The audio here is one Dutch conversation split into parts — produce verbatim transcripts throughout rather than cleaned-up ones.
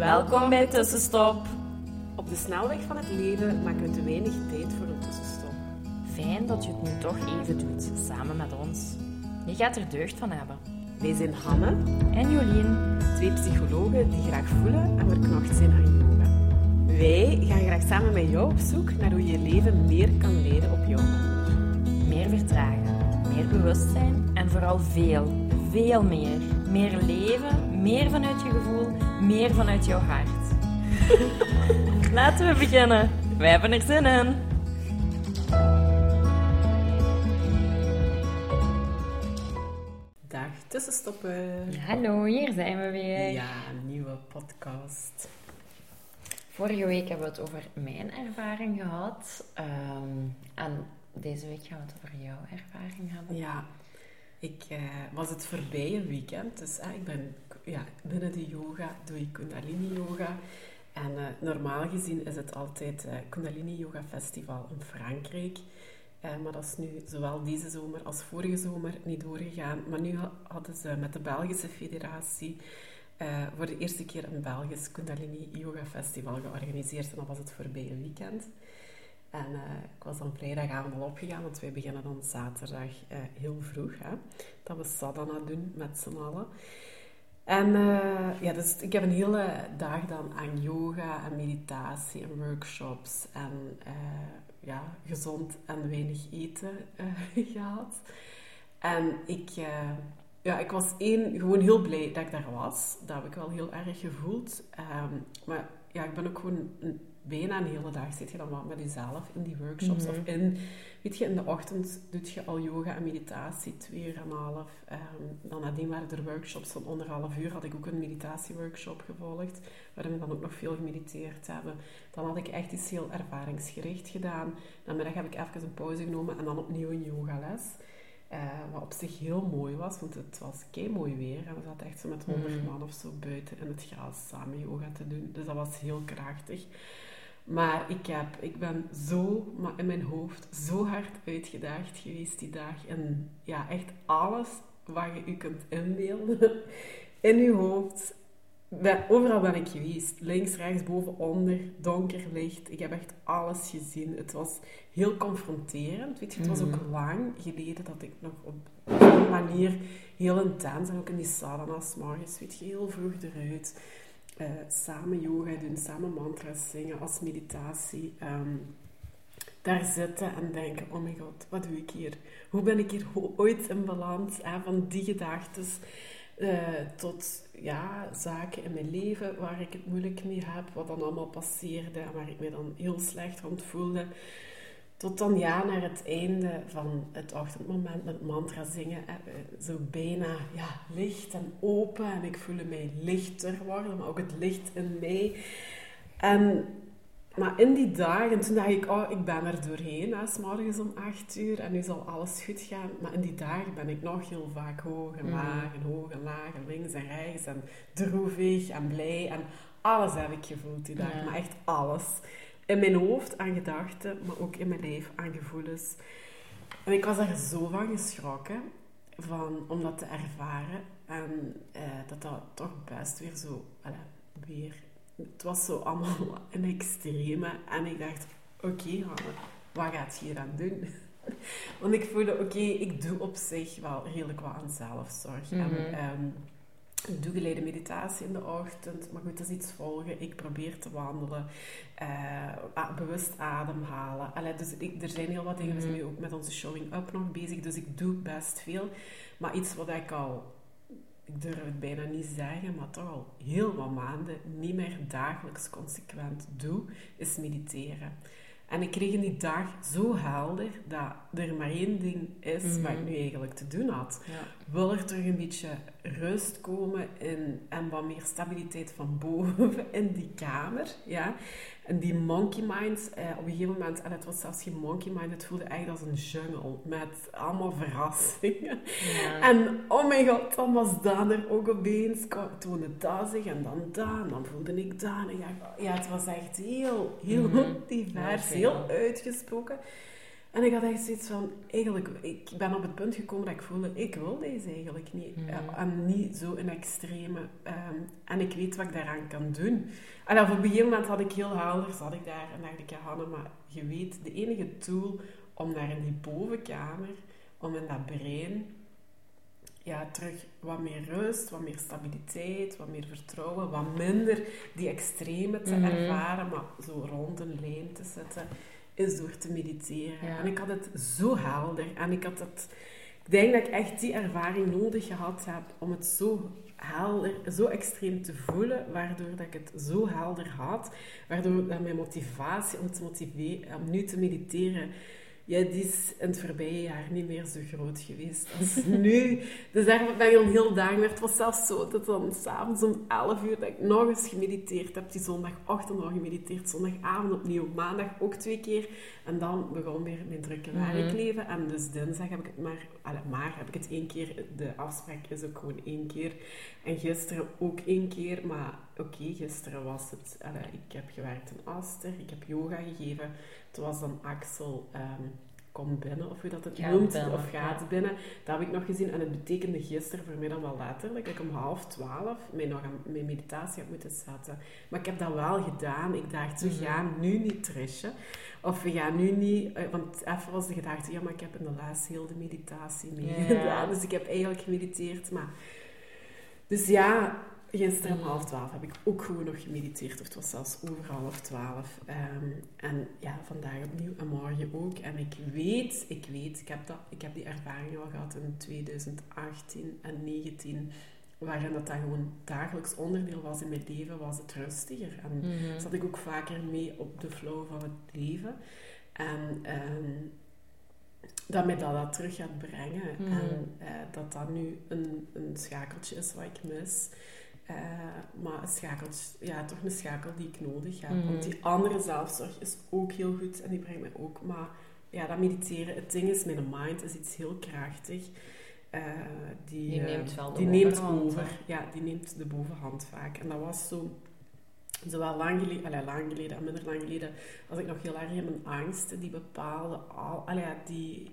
Welkom bij Tussenstop. Op de snelweg van het leven maken we te weinig tijd voor een tussenstop. Fijn dat je het nu toch even doet, samen met ons. Je gaat er deugd van hebben. Wij zijn Hanne en Jolien, twee psychologen die graag voelen en verknocht zijn aan yoga. Wij gaan graag samen met jou op zoek naar hoe je leven meer kan leiden op jou. Meer vertragen, meer bewustzijn en vooral veel, veel meer. Meer leven, meer vanuit je gevoel, meer vanuit jouw hart. Laten we beginnen. Wij hebben er zin in. Dag tussenstoppen. Ja, hallo, hier zijn we weer. Ja, nieuwe podcast. Vorige week hebben we het over mijn ervaring gehad. Um, en deze week gaan we het over jouw ervaring hebben. Ja. Ik uh, was het voorbije weekend, dus uh, ik ben ja, binnen de yoga, doe ik kundalini-yoga. En uh, normaal gezien is het altijd uh, kundalini-yoga festival in Frankrijk. Uh, maar dat is nu zowel deze zomer als vorige zomer niet doorgegaan. Maar nu hadden ze met de Belgische federatie uh, voor de eerste keer een Belgisch kundalini-yoga festival georganiseerd. En dat was het voorbije weekend. En uh, ik was dan vrijdagavond al opgegaan, want wij beginnen dan zaterdag uh, heel vroeg. Hè, dat we sadhana doen met z'n allen. En uh, ja, dus ik heb een hele dag dan aan yoga en meditatie en workshops en uh, ja, gezond en weinig eten uh, gehad. En ik, uh, ja, ik was één, gewoon heel blij dat ik daar was. Dat heb ik wel heel erg gevoeld. Um, maar ja, ik ben ook gewoon... Een, bijna een hele dag zit je dan wat met jezelf in die workshops. Mm-hmm. Of in, weet je, in de ochtend doet je al yoga en meditatie, twee uur en een half. Um, dan nadien waren er workshops van anderhalf uur. Had ik ook een meditatieworkshop gevolgd, waarin we dan ook nog veel gemediteerd hebben. Dan had ik echt iets heel ervaringsgericht gedaan. Namiddag heb ik even een pauze genomen en dan opnieuw een yogales. Uh, wat op zich heel mooi was, want het was kei mooi weer. En we zaten echt zo met honderd man of zo buiten in het gras samen yoga te doen. Dus dat was heel krachtig. Maar ik, heb, ik ben zo, maar in mijn hoofd, zo hard uitgedaagd geweest die dag. En ja, echt alles wat je je kunt inbeelden in je hoofd. Ben, overal ben ik geweest. Links, rechts, boven, onder. Donker, licht. Ik heb echt alles gezien. Het was heel confronterend. Weet je, het was ook lang geleden dat ik nog op zo'n manier heel intens... En ook in die sadhana's morgens, weet je, heel vroeg eruit... Uh, samen yoga doen, samen mantra's zingen als meditatie. Um, daar zitten en denken, oh mijn god, wat doe ik hier? Hoe ben ik hier ooit in balans? Hè? Van die gedachtes uh, tot ja, zaken in mijn leven waar ik het moeilijk mee heb. Wat dan allemaal passeerde en waar ik me dan heel slecht rond voelde. Tot dan ja, naar het einde van het ochtendmoment met mantra zingen. Zo bijna ja, licht en open. En ik voelde mij lichter worden, maar ook het licht in mij. En, maar in die dagen, toen dacht ik, oh, ik ben er doorheen. Hè, 's morgens om acht uur en nu zal alles goed gaan. Maar in die dagen ben ik nog heel vaak hoog en laag en hoog en laag. En links en rechts en droevig en blij. En alles heb ik gevoeld die dag, ja. Maar echt alles. In mijn hoofd aan gedachten, maar ook in mijn lijf aan gevoelens. En ik was daar zo van geschrokken, van, om dat te ervaren. En eh, dat dat toch best weer zo... Voilà, weer, het was zo allemaal een extreme. En ik dacht, oké okay, Hanne, wat gaat je hier aan doen? Want ik voelde, oké, okay, ik doe op zich wel redelijk wat aan zelfzorg. Mm-hmm. En... Um, Ik doe geleide meditatie in de ochtend, maar goed, dat is iets volgen. Ik probeer te wandelen, uh, bewust ademhalen. Allee, dus ik, er zijn heel wat dingen, we zijn nu ook met onze showing up nog bezig, dus ik doe best veel. Maar iets wat ik al, ik durf het bijna niet zeggen, maar toch al heel wat maanden niet meer dagelijks consequent doe, is mediteren. En ik kreeg in die dag zo helder dat er maar één ding is mm-hmm. wat ik nu eigenlijk te doen had. Ja. Wil er terug een beetje rust komen in, en wat meer stabiliteit van boven in die kamer. Ja? En die monkey mind, eh, op een gegeven moment, en het was zelfs geen monkey mind, het voelde echt als een jungle met allemaal verrassingen. Ja. En oh mijn god, dan was dat er ook opeens. Toen het dat zich en dan dat, en dan voelde ik dat. En ja, ja, het was echt heel, heel mm-hmm. divers. Ja, heel uitgesproken. En ik had echt zoiets van, eigenlijk, ik ben op het punt gekomen dat ik voelde, ik wil deze eigenlijk niet. Mm. Uh, en niet zo'n extreme. Um, en ik weet wat ik daaraan kan doen. En dan op een gegeven moment had ik heel helder, zat ik daar en dacht ik, ja Hanne, maar je weet, de enige tool om daar in die bovenkamer, om in dat brein, ja, terug wat meer rust, wat meer stabiliteit, wat meer vertrouwen, wat minder die extreme te mm. ervaren, maar zo rond een lijn te zetten, is door te mediteren. Ja. En ik had het zo helder. En ik had het... Ik denk dat ik echt die ervaring nodig gehad heb om het zo helder, zo extreem te voelen, waardoor dat ik het zo helder had, waardoor dat mijn motivatie om te motiveren, om nu te mediteren, ja, die is in het voorbije jaar niet meer zo groot geweest als nu. Dus daar ben ik dan heel dankbaar. Het was zelfs zo dat dan s'avonds om elf uur dat ik nog eens gemediteerd heb. Die zondagochtend al gemediteerd, zondagavond opnieuw, maandag ook twee keer. En dan begon weer mijn drukke werkleven. Mm-hmm. En dus dinsdag heb ik het maar... Allee, maar heb ik het één keer. De afspraak is ook gewoon één keer. En gisteren ook één keer. Maar oké, okay, gisteren was het... Allee, ik heb gewerkt in Aster. Ik heb yoga gegeven. Toen was dan Axel... Um, kom binnen, of hoe dat het gaat noemt, binnen, of gaat ja. binnen. Dat heb ik nog gezien. En het betekende gisteren voor mij dan wel letterlijk dat ik om half twaalf mij nog aan mijn meditatie heb moeten zetten. Maar ik heb dat wel gedaan. Ik dacht, we gaan nu niet trashen. Of we gaan nu niet... Want even was de gedachte, ja, maar ik heb in de laatste heel de meditatie meegedaan. Ja. Dus ik heb eigenlijk gemediteerd, maar... Dus ja... Gisteren om half twaalf heb ik ook gewoon nog gemediteerd. Of het was zelfs over half twaalf. Um, en ja, vandaag opnieuw en morgen ook. En ik weet, ik weet, ik heb, dat, ik heb die ervaring al gehad in tweeduizend achttien en negentien. Waarin dat, dat gewoon dagelijks onderdeel was in mijn leven, was het rustiger. En mm-hmm. zat ik ook vaker mee op de flow van het leven. En... Um, dat mij dat, dat terug gaat brengen. Mm. En uh, dat dat nu een, een schakeltje is wat ik mis. Uh, maar een schakeltje, ja, toch een schakel die ik nodig heb. Mm. Want die andere zelfzorg is ook heel goed. En die brengt mij ook. Maar ja, dat mediteren, het ding is, mijn mind is iets heel krachtig. Uh, die, die neemt wel de die bovenhand. Neemt over, ja, die neemt de bovenhand vaak. En dat was zo... Zowel lang geleden, allee, lang geleden en minder lang geleden, was ik nog heel erg in mijn angsten. Die bepaalde, al, allee, die,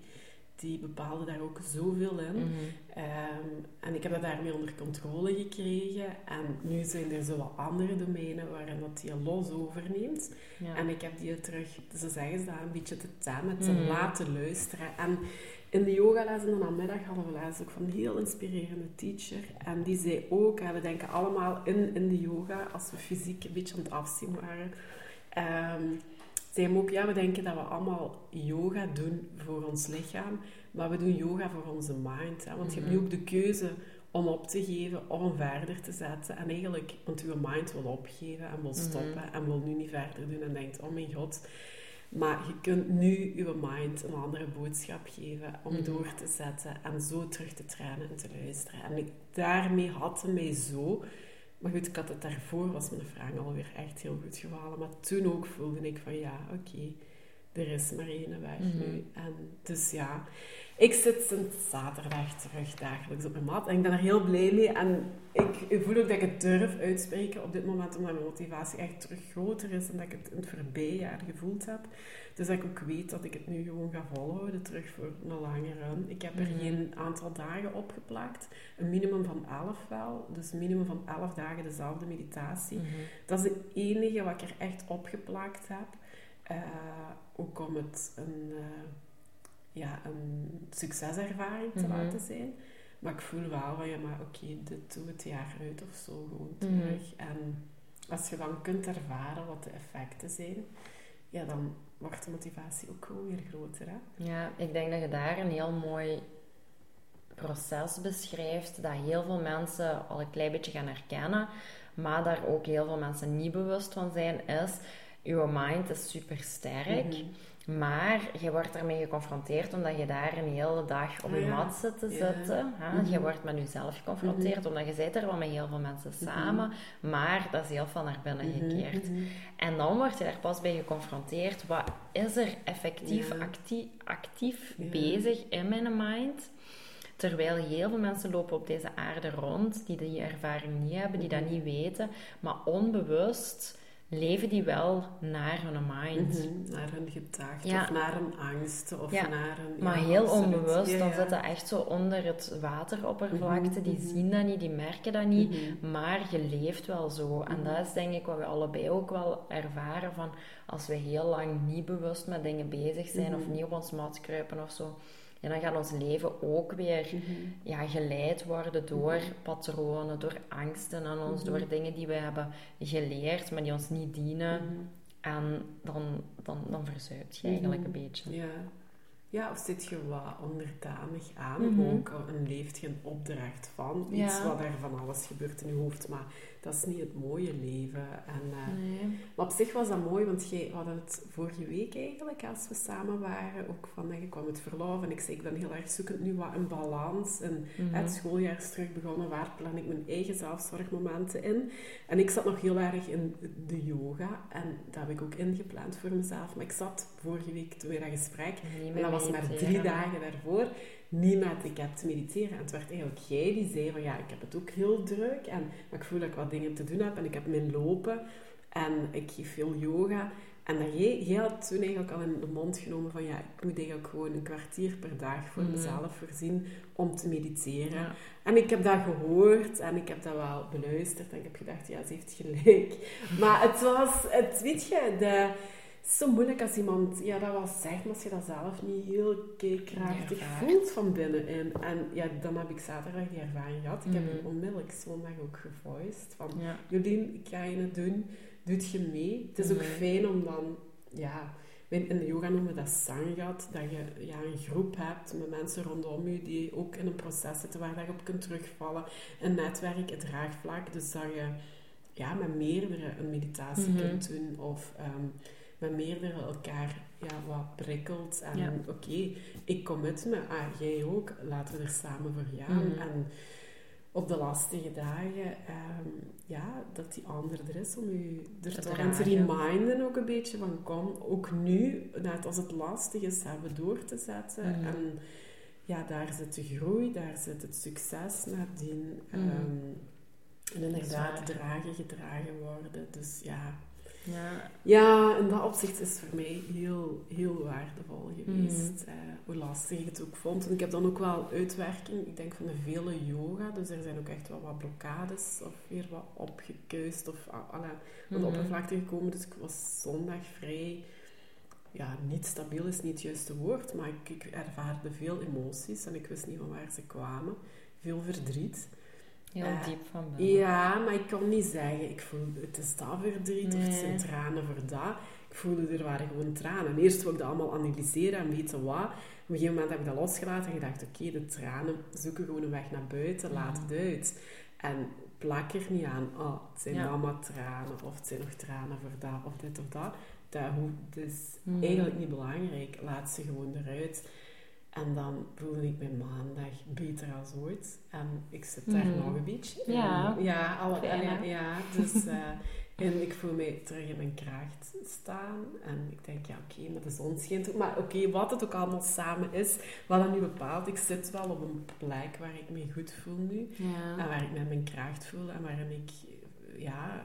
die bepaalde daar ook zoveel in. Mm-hmm. Um, en ik heb dat daarmee onder controle gekregen. En nu zijn er zo wat andere domeinen waarin dat die los overneemt. Ja. En ik heb die terug, ze zeggen ze dat, een beetje te temmen, te mm-hmm. laten luisteren. En in de yogales en de namiddag hadden we laatst ook van een heel inspirerende teacher. En die zei ook, we denken allemaal in, in de yoga, als we fysiek een beetje aan het afzien waren. Um, zei hem ook, ja, we denken dat we allemaal yoga doen voor ons lichaam. Maar we doen yoga voor onze mind. Hè? Want mm-hmm. je hebt nu ook de keuze om op te geven, om verder te zetten. En eigenlijk, want je mind wil opgeven en wil stoppen mm-hmm. en wil nu niet verder doen. En denkt, oh mijn god... Maar je kunt nu je mind een andere boodschap geven om door te zetten en zo terug te trainen en te luisteren. En ik, daarmee had het mij zo... Maar goed, ik had het daarvoor, was mijn vraag alweer echt heel goed gevallen. Maar toen ook voelde ik van ja, oké, okay, er is maar één weg mm-hmm. nu. En dus ja, ik zit sinds zaterdag terug dagelijks op mijn mat. En ik ben er heel blij mee. En ik, ik voel ook dat ik het durf uitspreken op dit moment. Omdat mijn motivatie echt terug groter is. En dat ik het in het voorbije jaar gevoeld heb. Dus dat ik ook weet dat ik het nu gewoon ga volhouden. Terug voor een lange run. Ik heb er mm-hmm. geen aantal dagen opgeplakt. Een minimum van elf wel. Dus een minimum van elf dagen dezelfde meditatie. Mm-hmm. Dat is de enige wat ik er echt opgeplakt heb. Uh, ook om het... een uh, ja, een succeservaring te mm-hmm. laten zijn. Maar ik voel wel van, ja, maar oké, okay, dit doe het jaar uit of zo, gewoon mm-hmm. terug. En als je dan kunt ervaren wat de effecten zijn, ja, dan wordt de motivatie ook gewoon weer groter, hè? Ja, ik denk dat je daar een heel mooi proces beschrijft, dat heel veel mensen al een klein beetje gaan herkennen, maar daar ook heel veel mensen niet bewust van zijn, is, je mind is supersterk, mm-hmm. maar je wordt ermee geconfronteerd omdat je daar een hele dag op je ja. mat zit te zitten. Ja. Mm-hmm. Je wordt met jezelf geconfronteerd, mm-hmm. omdat je zit er wel met heel veel mensen samen, mm-hmm. maar dat is heel veel naar binnen mm-hmm. gekeerd. Mm-hmm. En dan word je daar pas bij geconfronteerd, wat is er effectief ja. actief, actief ja. bezig in mijn mind? Terwijl heel veel mensen lopen op deze aarde rond, die die ervaring niet hebben, die mm-hmm. dat niet weten, maar onbewust... leven die wel naar hun mind. Mm-hmm, naar hun gedachten, ja. Of naar hun angst. Of ja. naar hun, ja, maar heel onbewust, ja, ja. Dan zit dat echt zo onder het wateroppervlakte. Mm-hmm. Die zien dat niet, die merken dat niet. Mm-hmm. Maar je leeft wel zo. Mm-hmm. En dat is denk ik wat we allebei ook wel ervaren. Van als we heel lang niet bewust met dingen bezig zijn. Mm-hmm. Of niet op ons mat kruipen of zo. En dan gaat ons leven ook weer mm-hmm. ja, geleid worden door mm-hmm. patronen, door angsten aan ons, mm-hmm. door dingen die we hebben geleerd, maar die ons niet dienen. Mm-hmm. En dan, dan, dan verzuip je eigenlijk mm-hmm. een beetje. Ja. Ja, of zit je wat onderdanig aan mm-hmm. ook, en leeft je een opdracht van iets, ja. wat er van alles gebeurt in je hoofd, maar dat is niet het mooie leven. En, uh, nee. Maar op zich was dat mooi, want jij, we hadden het vorige week eigenlijk, als we samen waren, ook van, je kwam het verlof en ik zei, ik ben heel erg zoekend nu wat een balans. En mm-hmm. het schooljaar is terug begonnen, waar plan ik mijn eigen zelfzorgmomenten in? En ik zat nog heel erg in de yoga en dat heb ik ook ingepland voor mezelf. Maar ik zat vorige week toen we dat gesprek, nee, en dat was maar drie dagen daarvoor, niet met ik heb te mediteren. En het werd eigenlijk jij die zei van, ja, ik heb het ook heel druk, en, maar ik voel dat ik wat dingen te doen heb en ik heb mijn lopen en ik geef veel yoga. En dat jij, jij had toen eigenlijk al in de mond genomen van, ja, ik moet eigenlijk gewoon een kwartier per dag voor mm. mezelf voorzien om te mediteren. Ja. En ik heb dat gehoord en ik heb dat wel beluisterd en ik heb gedacht, ja, ze heeft gelijk. Maar het was, het, weet je, de... zo moeilijk als iemand ja, dat wel zegt, maar als je dat zelf niet heel krachtig voelt van binnenin. En ja, dan heb ik zaterdag die ervaring gehad. Ik mm-hmm. heb onmiddellijk zondag ook gevoiced van, ja. Jolien, ik ga je het doen. Doet je mee? Het is mm-hmm. ook fijn om dan, ja, in de yoga noemen we dat sangha, dat je ja, een groep hebt met mensen rondom je die ook in een proces zitten waar je op kunt terugvallen. Een netwerk, het draagvlak, dus dat je ja, met meerdere een meditatie mm-hmm. kunt doen of... Um, met meerdere elkaar ja, wat prikkelt. En ja. oké, okay, ik commit me. Ah, jij ook. Laten we er samen voor gaan. Mm-hmm. En op de lastige dagen, um, ja, dat die ander er is om je er toch aan te reminden ook een beetje van, kom, ook nu, net als het lastig is, hebben door te zetten. Mm-hmm. En ja, daar zit de groei, daar zit het succes nadien. Mm-hmm. Um, en inderdaad, dragen, gedragen worden. Dus ja... Ja. ja, in dat opzicht is het voor mij heel, heel waardevol geweest. Mm. Uh, hoe lastig ik het ook vond. En ik heb dan ook wel uitwerking, ik denk van de vele yoga. Dus er zijn ook echt wel wat blokkades of weer wat opgekuist of aan de mm-hmm. oppervlakte gekomen. Dus ik was zondag vrij... Ja, niet stabiel is niet het juiste woord, maar ik, ik ervaarde veel emoties en ik wist niet van waar ze kwamen. Veel verdriet. Heel uh, diep van binnen. Ja, maar ik kon niet zeggen, ik voel, het is dat verdriet, nee. of het zijn tranen voor dat. Ik voelde, er waren gewoon tranen. En eerst wil ik dat allemaal analyseren en weten wat. Op een gegeven moment heb ik dat losgelaten en gedacht, oké, okay, de tranen zoeken gewoon een weg naar buiten, laat het uit. En plak er niet aan, oh, het zijn ja. allemaal tranen, of het zijn nog tranen voor dat, of dit of dat. Dat is mm. eigenlijk niet belangrijk, laat ze gewoon eruit. En dan voelde ik mijn maandag beter als ooit. En ik zit daar mm. nog een beetje. Ja. En, ja, alle, Fijn, ja, ja, dus... Uh, en ik voel mij terug in mijn kracht staan. En ik denk, ja, oké, okay, maar de zon schijnt ook. Maar oké, okay, wat het ook allemaal samen is, wat dat nu bepaalt. Ik zit wel op een plek waar ik me goed voel nu. Ja. En waar ik me mijn kracht voel. En waarin ik, ja,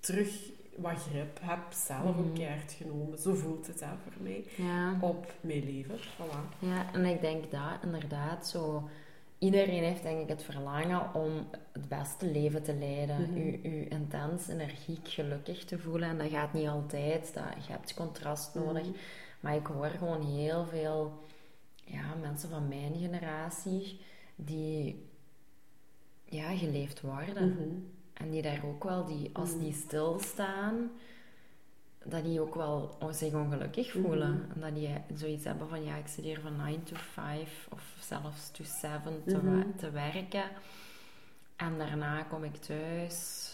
terug... wat grip heb zelf ook keihard genomen. Zo voelt het hè, voor mij. Ja. Op mijn leven. Voilà. Ja, en ik denk dat inderdaad zo... Iedereen heeft denk ik het verlangen om het beste leven te leiden. Mm-hmm. U, u intens, energiek, gelukkig te voelen. En dat gaat niet altijd. Dat, je hebt contrast nodig. Mm-hmm. Maar ik hoor gewoon heel veel ja, mensen van mijn generatie die ja, geleefd worden. Mm-hmm. En die daar ook wel, die, als die stilstaan, dat die ook wel zich ongelukkig voelen. Mm-hmm. En dat die zoiets hebben van, ja, ik zit hier van nine to five of zelfs to seven te, mm-hmm. wa- te werken. En daarna kom ik thuis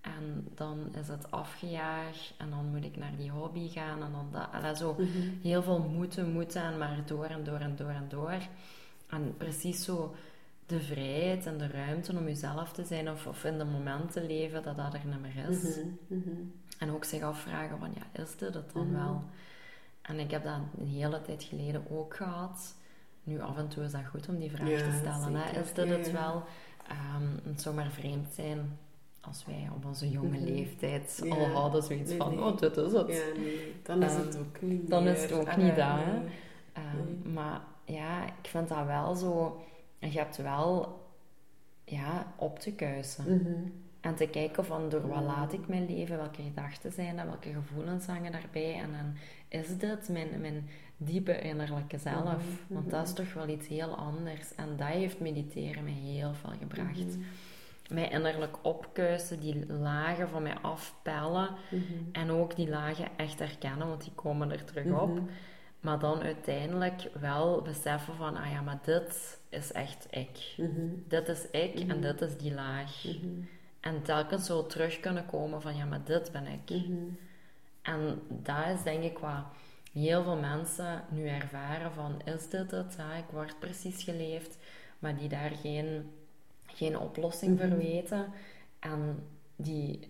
en dan is het afgejaagd en dan moet ik naar die hobby gaan. En dan dat, en dat zo mm-hmm. heel veel moeten, moeten en maar door en door en door en door. En precies zo... de vrijheid en de ruimte om jezelf te zijn of, of in de moment te leven dat dat er niet meer is. Mm-hmm, mm-hmm. En ook zich afvragen van, ja, is dit het dan mm-hmm. wel? En ik heb dat een hele tijd geleden ook gehad. Nu, af en toe is dat goed om die vraag ja, te stellen. Hè? Is dit ja, het ja. wel? Um, het zou maar vreemd zijn als wij op onze jonge mm-hmm. leeftijd ja. al hadden zoiets nee, van, nee. oh, dit is het. Ja, nee. Dan is um, het ook niet Dan meer. is het ook ah, niet ja, dat, hè. Um, nee. Maar ja, ik vind dat wel zo... Je hebt wel ja, op te kuisen. Mm-hmm. En te kijken van, door wat laat ik mijn leven, welke gedachten zijn dat, welke gevoelens hangen daarbij. En dan is dit mijn, mijn diepe innerlijke zelf. Mm-hmm. Want dat is toch wel iets heel anders. En dat heeft mediteren mij heel veel gebracht. Mm-hmm. Mij innerlijk opkuisen, die lagen van mij afpellen. Mm-hmm. En ook die lagen echt herkennen, want die komen er terug mm-hmm. op. Maar dan uiteindelijk wel beseffen van, ah ja, maar dit is echt ik. Mm-hmm. Dit is ik mm-hmm. en dit is die laag. Mm-hmm. En telkens zo terug kunnen komen van, ja, maar dit ben ik. Mm-hmm. En dat is denk ik wat heel veel mensen nu ervaren van, is dit het? Ja, ik word precies geleefd, maar die daar geen, geen oplossing mm-hmm. voor weten. En die...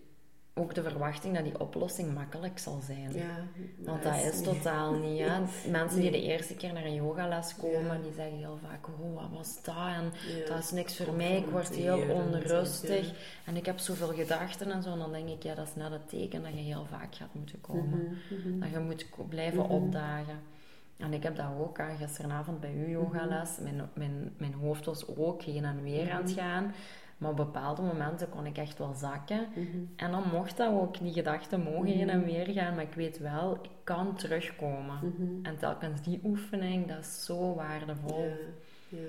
ook de verwachting dat die oplossing makkelijk zal zijn. Ja, want dat is, dat is totaal niet. niet hè? Mensen nee. die de eerste keer naar een yogales komen, ja. die zeggen heel vaak, oh, wat was dat? En ja. dat is niks voor mij, ik word heel onrustig. Ja. En ik heb zoveel gedachten en zo. En dan denk ik, ja, dat is net het teken dat je heel vaak gaat moeten komen. Mm-hmm, mm-hmm. Dat je moet blijven mm-hmm. opdagen. En ik heb dat ook aan gisteravond bij uw yogales. Mm-hmm. Mijn, mijn, mijn hoofd was ook heen en weer mm-hmm. aan het gaan. Maar op bepaalde momenten kon ik echt wel zakken. Mm-hmm. En dan mocht dat ook. Die gedachten mogen mm-hmm. heen en weer gaan. Maar ik weet wel, ik kan terugkomen. Mm-hmm. En telkens die oefening, dat is zo waardevol. Ja, ja.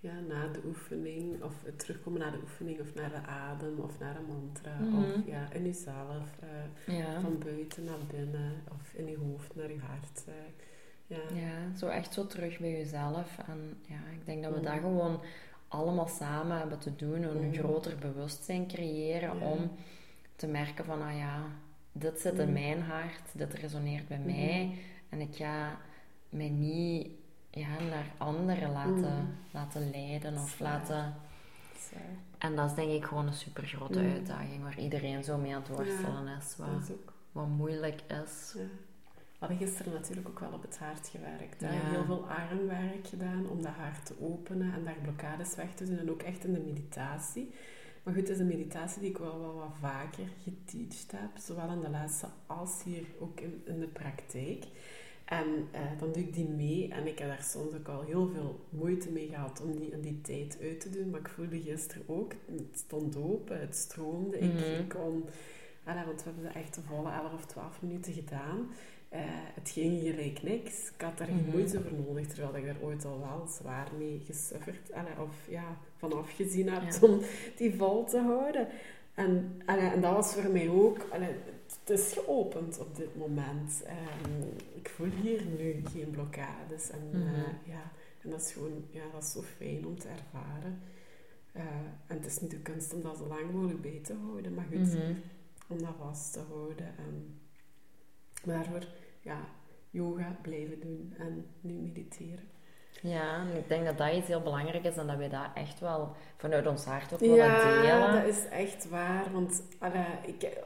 ja, na de oefening. Of het terugkomen naar de oefening. Of naar de adem. Of naar een mantra. Mm-hmm. Of ja, in jezelf. Uh, ja. Van buiten naar binnen. Of in je hoofd naar je hart. Uh, ja. ja, zo echt zo terug bij jezelf. En ja, ik denk dat we mm-hmm. dat gewoon... allemaal samen hebben te doen, een mm. groter bewustzijn creëren ja. om te merken van, ah ja, dit zit mm. in mijn hart, dit resoneert bij mm. mij en ik ga mij niet ja, naar anderen laten, mm. laten leiden of Zwaar. laten... Zwaar. En dat is denk ik gewoon een super grote mm. uitdaging waar iedereen zo mee aan het worstelen ja, is, wat, is ook... wat moeilijk is. Ja. We hadden gisteren natuurlijk ook wel op het hart gewerkt. Ja. Heel veel armwerk gedaan om dat hart te openen en daar blokkades weg te doen. En ook echt in de meditatie. Maar goed, het is een meditatie die ik wel, wel wat vaker geteacht heb. Zowel in de laatste als hier ook in, in de praktijk. En eh, dan doe ik die mee. En ik heb daar soms ook al heel veel moeite mee gehad om die in die tijd uit te doen. Maar ik voelde gisteren ook, het stond open, het stroomde. Mm-hmm. Ik kon... Voilà, want we hebben dat echt de volle elf of twaalf minuten gedaan. Uh, het ging gelijk niks. Ik had daar geen moeite voor nodig, terwijl ik daar ooit al wel zwaar mee gesufferd allee, of ja, vanaf gezien heb ja. om die vol te houden. En, allee, en dat was voor mij ook... Allee, het is geopend op dit moment. Um, ik voel hier nu geen blokkades. En, mm-hmm. uh, ja, en dat is gewoon ja, dat is zo fijn om te ervaren. Uh, en het is niet de kunst om dat zo lang mogelijk bij te houden. Maar goed, mm-hmm. om dat vast te houden. En, maar daarvoor... ja, yoga blijven doen en nu mediteren. Ja, en ik denk dat dat iets heel belangrijk is en dat we dat echt wel vanuit ons hart ook willen ja, delen. Ja, dat is echt waar, want uh, ik,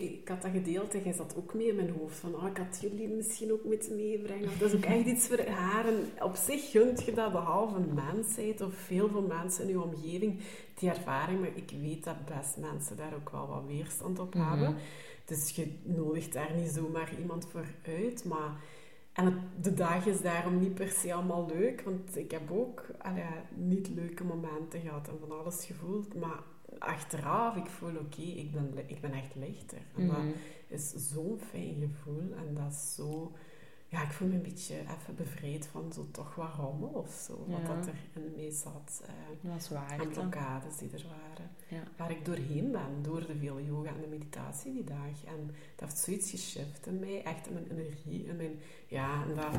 ik had dat gedeeld en jij zat ook mee in mijn hoofd van, oh, ik had jullie misschien ook moeten meebrengen. Of dat is ook echt iets voor haar. En op zich gunt je dat, behalve mensheid of heel veel mensen in je omgeving, die ervaring, maar ik weet dat best mensen daar ook wel wat weerstand op mm-hmm. hebben. Dus je nodigt daar niet zomaar iemand voor uit. Maar... En het, de dag is daarom niet per se allemaal leuk. Want ik heb ook allee, niet leuke momenten gehad en van alles gevoeld. Maar achteraf, ik voel oké, okay, ik, ben, ik ben echt lichter. En mm-hmm. dat is zo'n fijn gevoel. En dat is zo... Ja, ik voel me een beetje even bevreed van zo toch wat rommel of zo. Ja. Wat dat er in mij zat. Eh, dat is waar. En blokkades die er waren. Ja. Waar ik doorheen ben, door de veel yoga en de meditatie die dag. En dat heeft zoiets geshift in mij. Echt in mijn energie. In mijn, ja, en dat...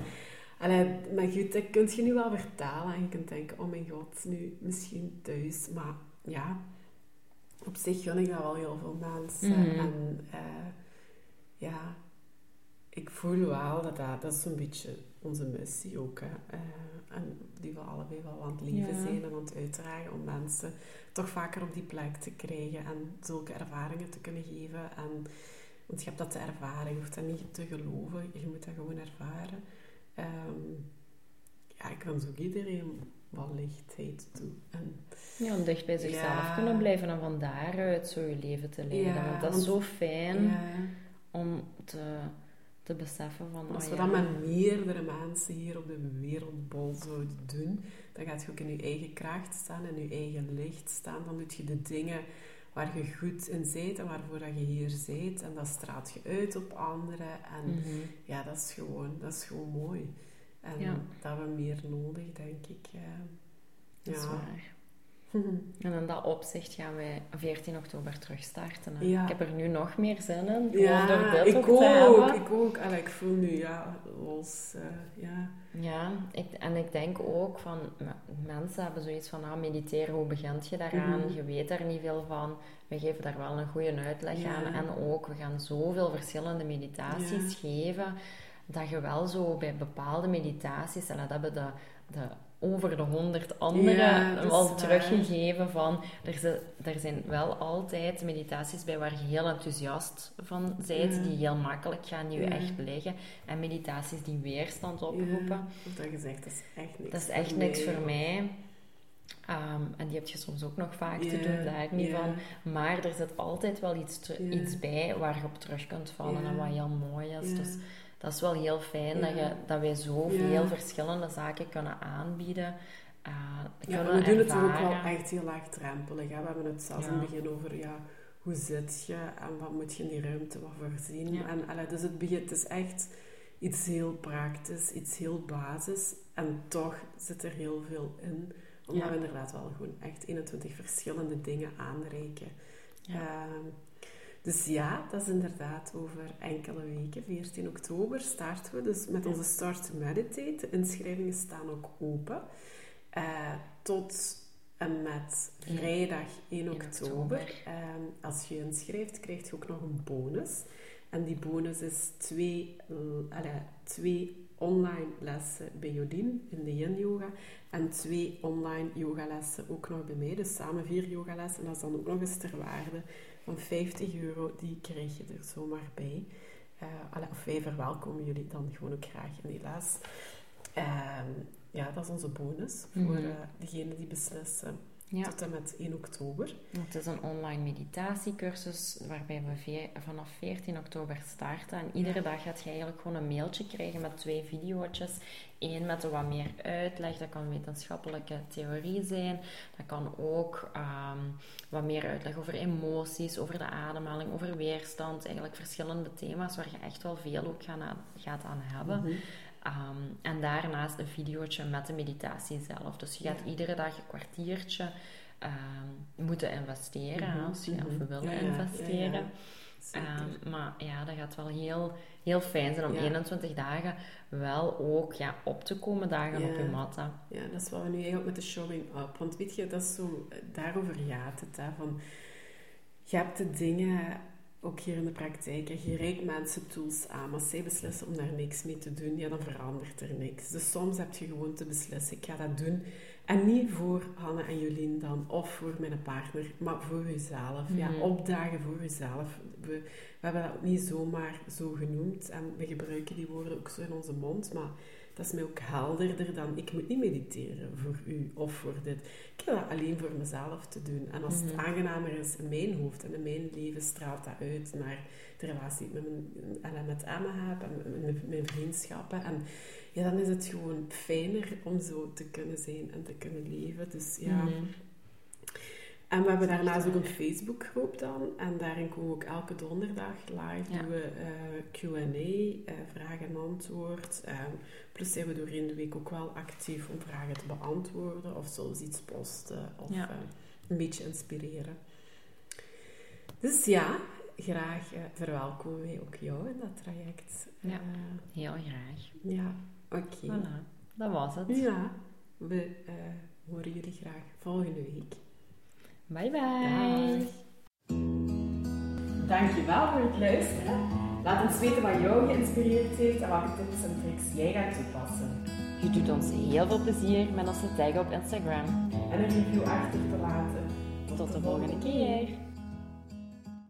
Allee, maar goed, dat kun je nu wel vertalen. En je kunt denken, oh mijn god, nu misschien thuis. Maar ja, op zich gun ik dat wel heel veel mensen. Mm-hmm. En eh, ja... Ik voel wel dat dat, dat is een beetje onze missie ook. Hè. Uh, en die we allebei wel aan het leven ja. zijn en aan het uitdragen om mensen toch vaker op die plek te krijgen en zulke ervaringen te kunnen geven. En, want je hebt dat te ervaren, je hoeft dat niet te geloven, je moet dat gewoon ervaren. Um, ja, ik wens ook iedereen wat lichtheid toe. En, ja, om dicht bij zichzelf ja, kunnen blijven en van daaruit zo je leven te leiden. Ja, want dat is want, zo fijn ja, om te, te beseffen van... Als oh, we ja. dat met meerdere mensen hier op de wereldbol zouden doen, dan gaat je ook in je eigen kracht staan, in je eigen licht staan. Dan doe je de dingen waar je goed in bent en waarvoor dat je hier bent. En dat straalt je uit op anderen. En mm-hmm. ja, dat is gewoon, dat is gewoon mooi. En ja. dat we meer nodig, denk ik. Ja. Dat is waar. En in dat opzicht gaan wij veertien oktober terugstarten. Ja. Ik heb er nu nog meer zin in. Ja, door dit ik, ook, te ik ook. En ik voel nu, ja, los. Uh, ja, ja ik, en ik denk ook van... Mensen hebben zoiets van, nou, mediteren, hoe begint je daaraan? Mm-hmm. Je weet daar niet veel van. We geven daar wel een goede uitleg ja. aan. En ook, we gaan zoveel verschillende meditaties ja. geven... Dat je wel zo bij bepaalde meditaties... En dat hebben de... de over de honderd anderen ja, al teruggegeven van... Er zijn, er zijn wel altijd meditaties bij waar je heel enthousiast van bent, ja. die heel makkelijk gaan, die je ja. echt liggen. En meditaties die weerstand oproepen. Ja, dat je zegt, dat is echt niks Dat is echt voor niks mij. voor mij. Um, en die heb je soms ook nog vaak yeah. te doen, daar niet yeah. van. Maar er zit altijd wel iets, te, yeah. iets bij waar je op terug kunt vallen yeah. en wat heel mooi is. Yeah. Dus... Dat is wel heel fijn ja. dat, je, dat wij zoveel ja. verschillende zaken kunnen aanbieden. Uh, kunnen ja, we doen ervaren. Het ook wel echt heel laagdrempelig. Hè? We hebben het zelfs ja. in het begin over ja, hoe zit je en wat moet je in die ruimte wat voorzien. Ja. En, allee, dus het, begin, het is echt iets heel praktisch, iets heel basis. En toch zit er heel veel in. Omdat ja. we inderdaad wel gewoon echt eenentwintig verschillende dingen aanreiken. Ja. Uh, Dus ja, dat is inderdaad over enkele weken. veertien oktober starten we dus met onze Start to Meditate. De inschrijvingen staan ook open. Uh, tot en met vrijdag één oktober. Uh, als je inschrijft, krijg je ook nog een bonus. En die bonus is twee, uh, allez, twee online lessen bij Jolien in de yin-yoga. En twee online yogalessen ook nog bij mij. Dus samen vier yogalessen. En dat is dan ook nog eens ter waarde... Van vijftig euro, die krijg je er zomaar bij. Uh, of wij verwelkomen jullie dan gewoon ook graag. En helaas, uh, ja, dat is onze bonus voor uh, degenen die beslissen ja. tot en met één oktober. Het is een online meditatiecursus waarbij we ve- vanaf veertien oktober starten. En iedere ja. dag gaat je eigenlijk gewoon een mailtje krijgen met twee video's. Eén met wat meer uitleg, dat kan wetenschappelijke theorie zijn. Dat kan ook um, wat meer uitleg over emoties, over de ademhaling, over weerstand. Eigenlijk verschillende thema's waar je echt wel veel ook gaan aan, gaat aan hebben. Mm-hmm. Um, en daarnaast een videootje met de meditatie zelf. Dus je gaat ja. iedere dag een kwartiertje um, moeten investeren. Mm-hmm. Als je mm-hmm. willen ja, investeren. Ja, ja. Um, maar ja, dat gaat wel heel, heel fijn zijn om ja. eenentwintig dagen wel ook ja, op te komen dagen ja. op je matten. Ja, dat is wat we nu eigenlijk met de showing up. Want weet je, dat is zo, daarover gaat het. Hè, van, je hebt de dingen, ook hier in de praktijk, hè, je reikt mensen tools aan. Maar als zij beslissen om daar niks mee te doen, ja, dan verandert er niks. Dus soms heb je gewoon te beslissen, ik ga dat doen. En niet voor Hanne en Jolien dan, of voor mijn partner, maar voor jezelf. Ja, opdagen voor jezelf. We, we hebben dat ook niet zomaar zo genoemd. En we gebruiken die woorden ook zo in onze mond. Maar dat is mij ook helderder dan, ik moet niet mediteren voor u of voor dit. Ik heb dat alleen voor mezelf te doen. En als het aangenamer is in mijn hoofd en in mijn leven, straalt dat uit naar de relatie die ik met, mijn, met Emma heb en met mijn vriendschappen. En ja, dan is het gewoon fijner om zo te kunnen zijn en te kunnen leven. Dus ja... Mm-hmm. En we hebben daarnaast ook een Facebookgroep dan. En daarin komen we ook elke donderdag live. Ja. Doen we uh, Q en A, uh, vraag en antwoord. Uh, plus zijn we doorheen de week ook wel actief om vragen te beantwoorden. Of zelfs iets posten. Of ja. uh, een beetje inspireren. Dus ja, graag uh, verwelkomen wij ook jou in dat traject. Uh, ja, heel graag. Ja, oké. Okay. Voilà, dat was het. Ja, we uh, horen jullie graag volgende week. Bye bye! Dankjewel voor het luisteren. Laat ons weten wat jou geïnspireerd heeft en welke tips en tricks jij gaat toepassen. Je doet ons heel veel plezier met onze tag op Instagram. En een review achter te laten. Tot, Tot de volgende keer!